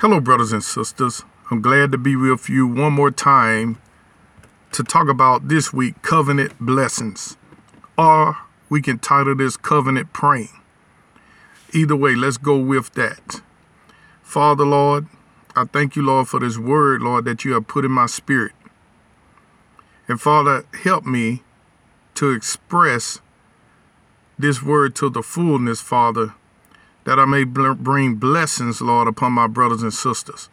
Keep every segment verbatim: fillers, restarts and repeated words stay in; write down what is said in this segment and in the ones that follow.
Hello, brothers and sisters. I'm glad to be with you one more time to talk about this week, covenant blessings, or we can title this covenant praying. Either way, let's go with that. Father, Lord, I thank you, Lord, for this word, Lord, that you have put in my spirit. And Father, help me to express this word to the fullness, Father, that I may bring blessings, Lord, upon my brothers and sisters,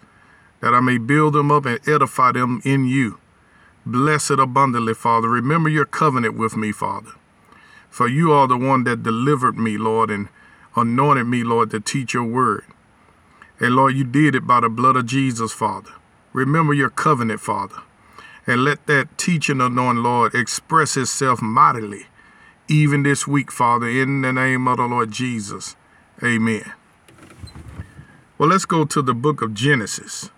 that I may build them up and edify them in you. Bless it abundantly, Father. Remember your covenant with me, Father, for you are the one that delivered me, Lord, and anointed me, Lord, to teach your word. And Lord, you did it by the blood of Jesus, Father. Remember your covenant, Father, and let that teaching anointing, Lord, express itself mightily, even this week, Father, in the name of the Lord Jesus. Amen. Well, let's go to the book of Genesis.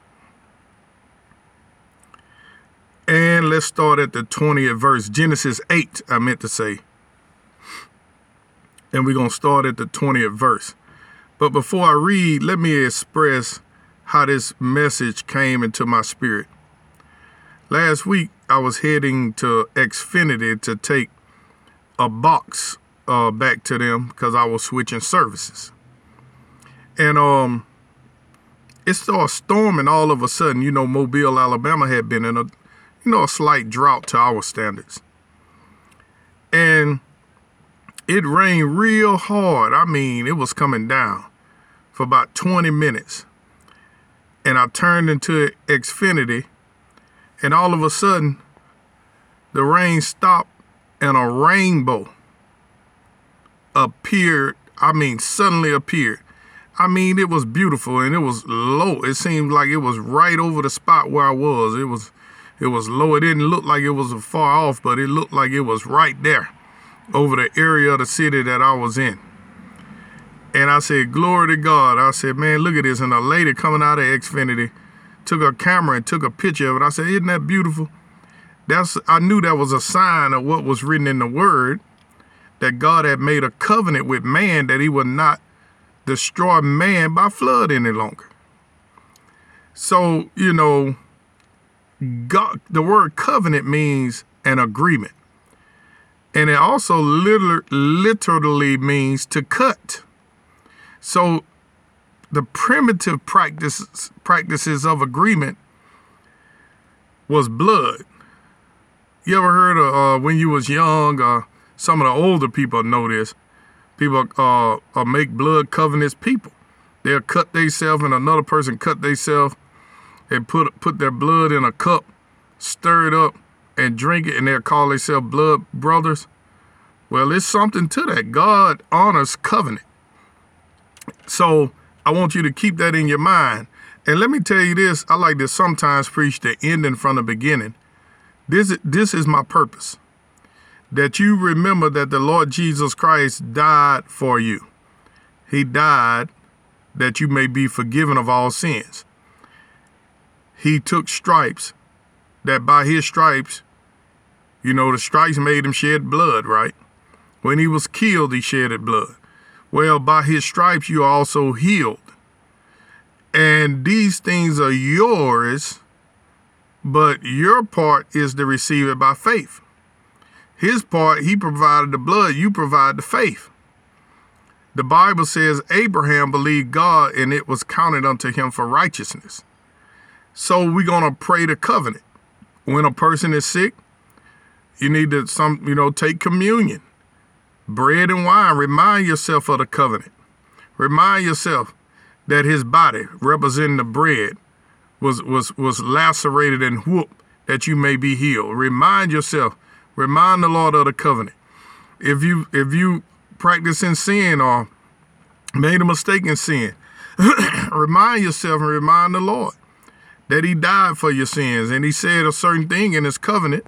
And let's start at the twentieth verse. Genesis eight, I meant to say. And we're going to start at the twentieth verse. But before I read, let me express how this message came into my spirit. Last week, I was heading to Xfinity to take a box Uh, back to them because I was switching services. And um, it started storming all of a sudden. You know, Mobile, Alabama had been in a, you know, a slight drought to our standards. And it rained real hard. I mean, it was coming down for about twenty minutes. And I turned into Xfinity, and all of a sudden, the rain stopped and a rainbow appeared. I mean, suddenly appeared. I mean, it was beautiful and it was low. It seemed like it was right over the spot where I was. It was, it was low. It didn't look like it was far off, but it looked like it was right there over the area of the city that I was in. And I said, glory to God. I said, man, look at this. And a lady coming out of Xfinity took a camera and took a picture of it. I said, isn't that beautiful? That's, I knew that was a sign of what was written in the word, that God had made a covenant with man that he would not destroy man by flood any longer. So, you know, God, the word covenant means an agreement. And it also literally means to cut. So the primitive practices, practices of agreement was blood. You ever heard of uh, when you was young, uh, some of the older people know this. People uh, uh, make blood covenants people. They'll cut themselves and another person cut themselves and put put their blood in a cup, stir it up, and drink it, and they'll call themselves blood brothers. Well, it's something to that. God honors covenant. So I want you to keep that in your mind. And let me tell you this. I like to sometimes preach the ending from the beginning. This, this is my purpose, that you remember that the Lord Jesus Christ died for you. He died that you may be forgiven of all sins. He took stripes, that by his stripes, you know, the stripes made him shed blood, right? When he was killed, he shedded blood. Well, by his stripes, you are also healed. And these things are yours, but your part is to receive it by faith. His part, he provided the blood, you provide the faith. The Bible says Abraham believed God and it was counted unto him for righteousness. So we're going to pray the covenant. When a person is sick, you need to some, you know, take communion, bread and wine. Remind yourself of the covenant. Remind yourself that his body, representing the bread, was, was, was lacerated and whooped that you may be healed. Remind yourself. Remind the Lord of the covenant. If you if you practice in sin or made a mistake in sin, remind yourself and remind the Lord that he died for your sins. And he said a certain thing in his covenant,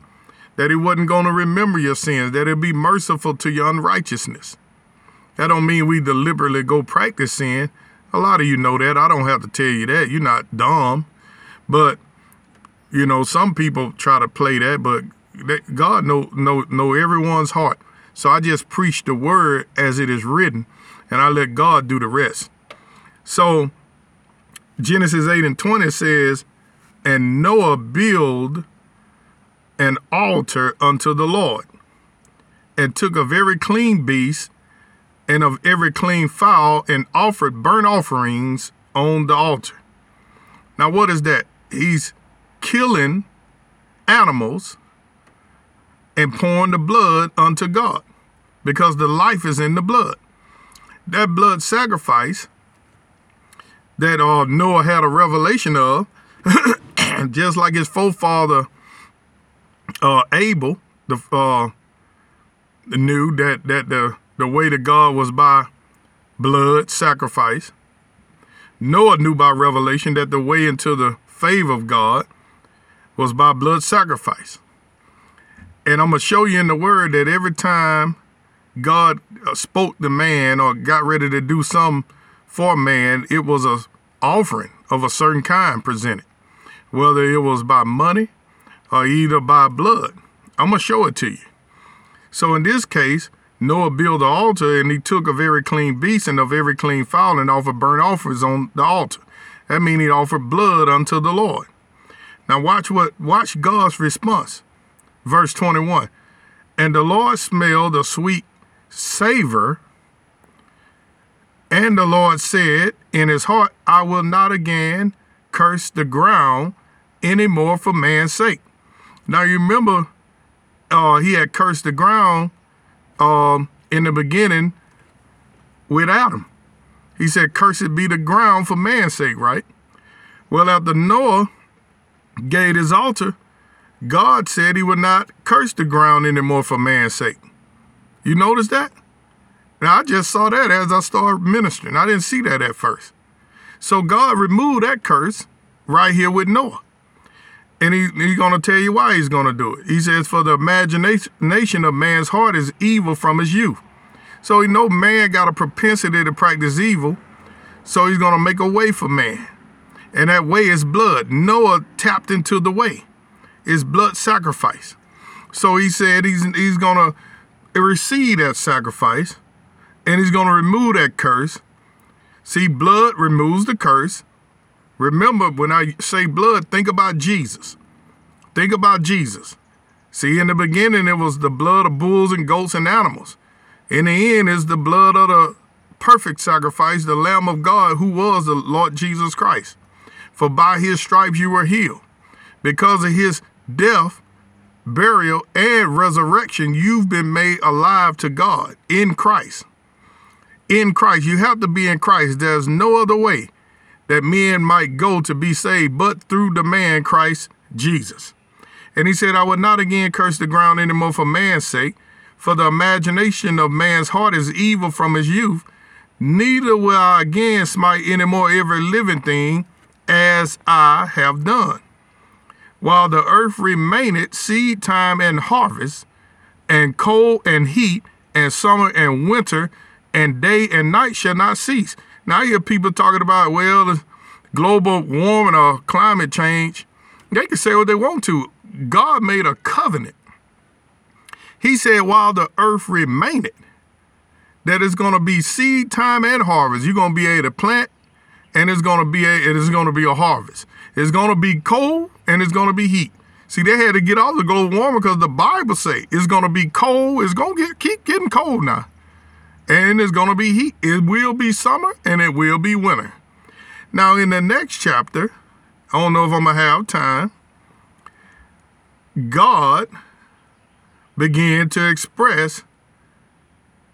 that he wasn't going to remember your sins, that he'd be merciful to your unrighteousness. That don't mean we deliberately go practice sin. A lot of you know that. I don't have to tell you that. You're not dumb. But, you know, some people try to play that, but that God know, know, know everyone's heart. So I just preach the word as it is written, and I let God do the rest. So Genesis eight and twenty says, and Noah built an altar unto the Lord, and took of every clean beast and of every clean fowl, and offered burnt offerings on the altar. Now, what is that? He's killing animals and pouring the blood unto God, because the life is in the blood. That blood sacrifice that uh, Noah had a revelation of, just like his forefather uh, Abel, the uh, knew that that the the way to God was by blood sacrifice. Noah knew by revelation that the way into the favor of God was by blood sacrifice. And I'm going to show you in the word that every time God spoke to man or got ready to do something for man, it was an offering of a certain kind presented, whether it was by money or either by blood. I'm going to show it to you. So in this case, Noah built an altar, and he took of every clean beast and of every clean fowl, and offered burnt offerings on the altar. That means he offered blood unto the Lord. Now watch what watch God's response. Verse twenty-one. And the Lord smelled a sweet savor, and the Lord said in his heart, I will not again curse the ground anymore for man's sake. Now you remember uh, he had cursed the ground Um, in the beginning with Adam. He said, cursed be the ground for man's sake, right? Well, after Noah gave his altar, God said he would not curse the ground anymore for man's sake. You notice that? Now, I just saw that as I started ministering. I didn't see that at first. So God removed that curse right here with Noah. And he, he's going to tell you why he's going to do it. He says, for the imagination of man's heart is evil from his youth. So he know man got a propensity to practice evil. So he's going to make a way for man. And that way is blood. Noah tapped into the way. It's blood sacrifice. So he said he's, he's going to receive that sacrifice. And he's going to remove that curse. See, blood removes the curse. Remember, when I say blood, think about Jesus. Think about Jesus. See, in the beginning, it was the blood of bulls and goats and animals. In the end, is the blood of the perfect sacrifice, the Lamb of God, who was the Lord Jesus Christ. For by his stripes you were healed. Because of his death, burial, and resurrection, you've been made alive to God in Christ. In Christ. You have to be in Christ. There's no other way that men might go to be saved but through the man Christ Jesus. And he said, I will not again curse the ground anymore for man's sake, for the imagination of man's heart is evil from his youth. Neither will I again smite anymore every living thing as I have done. While the earth remaineth, seed time and harvest, and cold and heat, and summer and winter, and day and night shall not cease. Now I hear people talking about, well, global warming or climate change. They can say what they want to. God made a covenant. He said while the earth remaineth, that it's going to be seed time and harvest. You're going to be able to plant, and it's going to be a, it's going to be a harvest. It's going to be cold, and it's going to be heat. See, they had to get off the global warming because the Bible say it's going to be cold. It's going to get keep getting cold now. And it's going to be heat. It will be summer and it will be winter. Now, in the next chapter, I don't know if I'm going to have time, God began to express,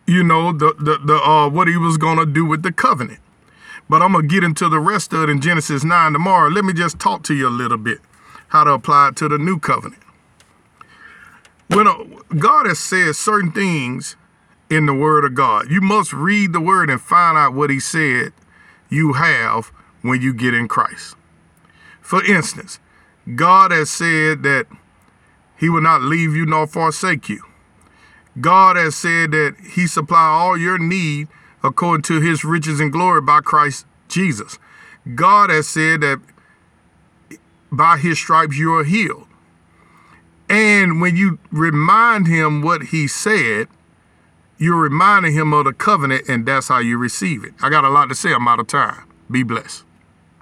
you know, the, the, the uh, what he was going to do with the covenant. But I'm going to get into the rest of it in Genesis nine tomorrow. Let me just talk to you a little bit how to apply it to the new covenant. When uh, God has said certain things in the word of God, you must read the word and find out what he said you have when you get in Christ. For instance, God has said that he will not leave you nor forsake you. God has said that he supply all your need according to his riches and glory by Christ Jesus. God has said that by his stripes you are healed. And when you remind him what he said, you're reminding him of the covenant, and that's how you receive it. I got a lot to say. I'm out of time. Be blessed.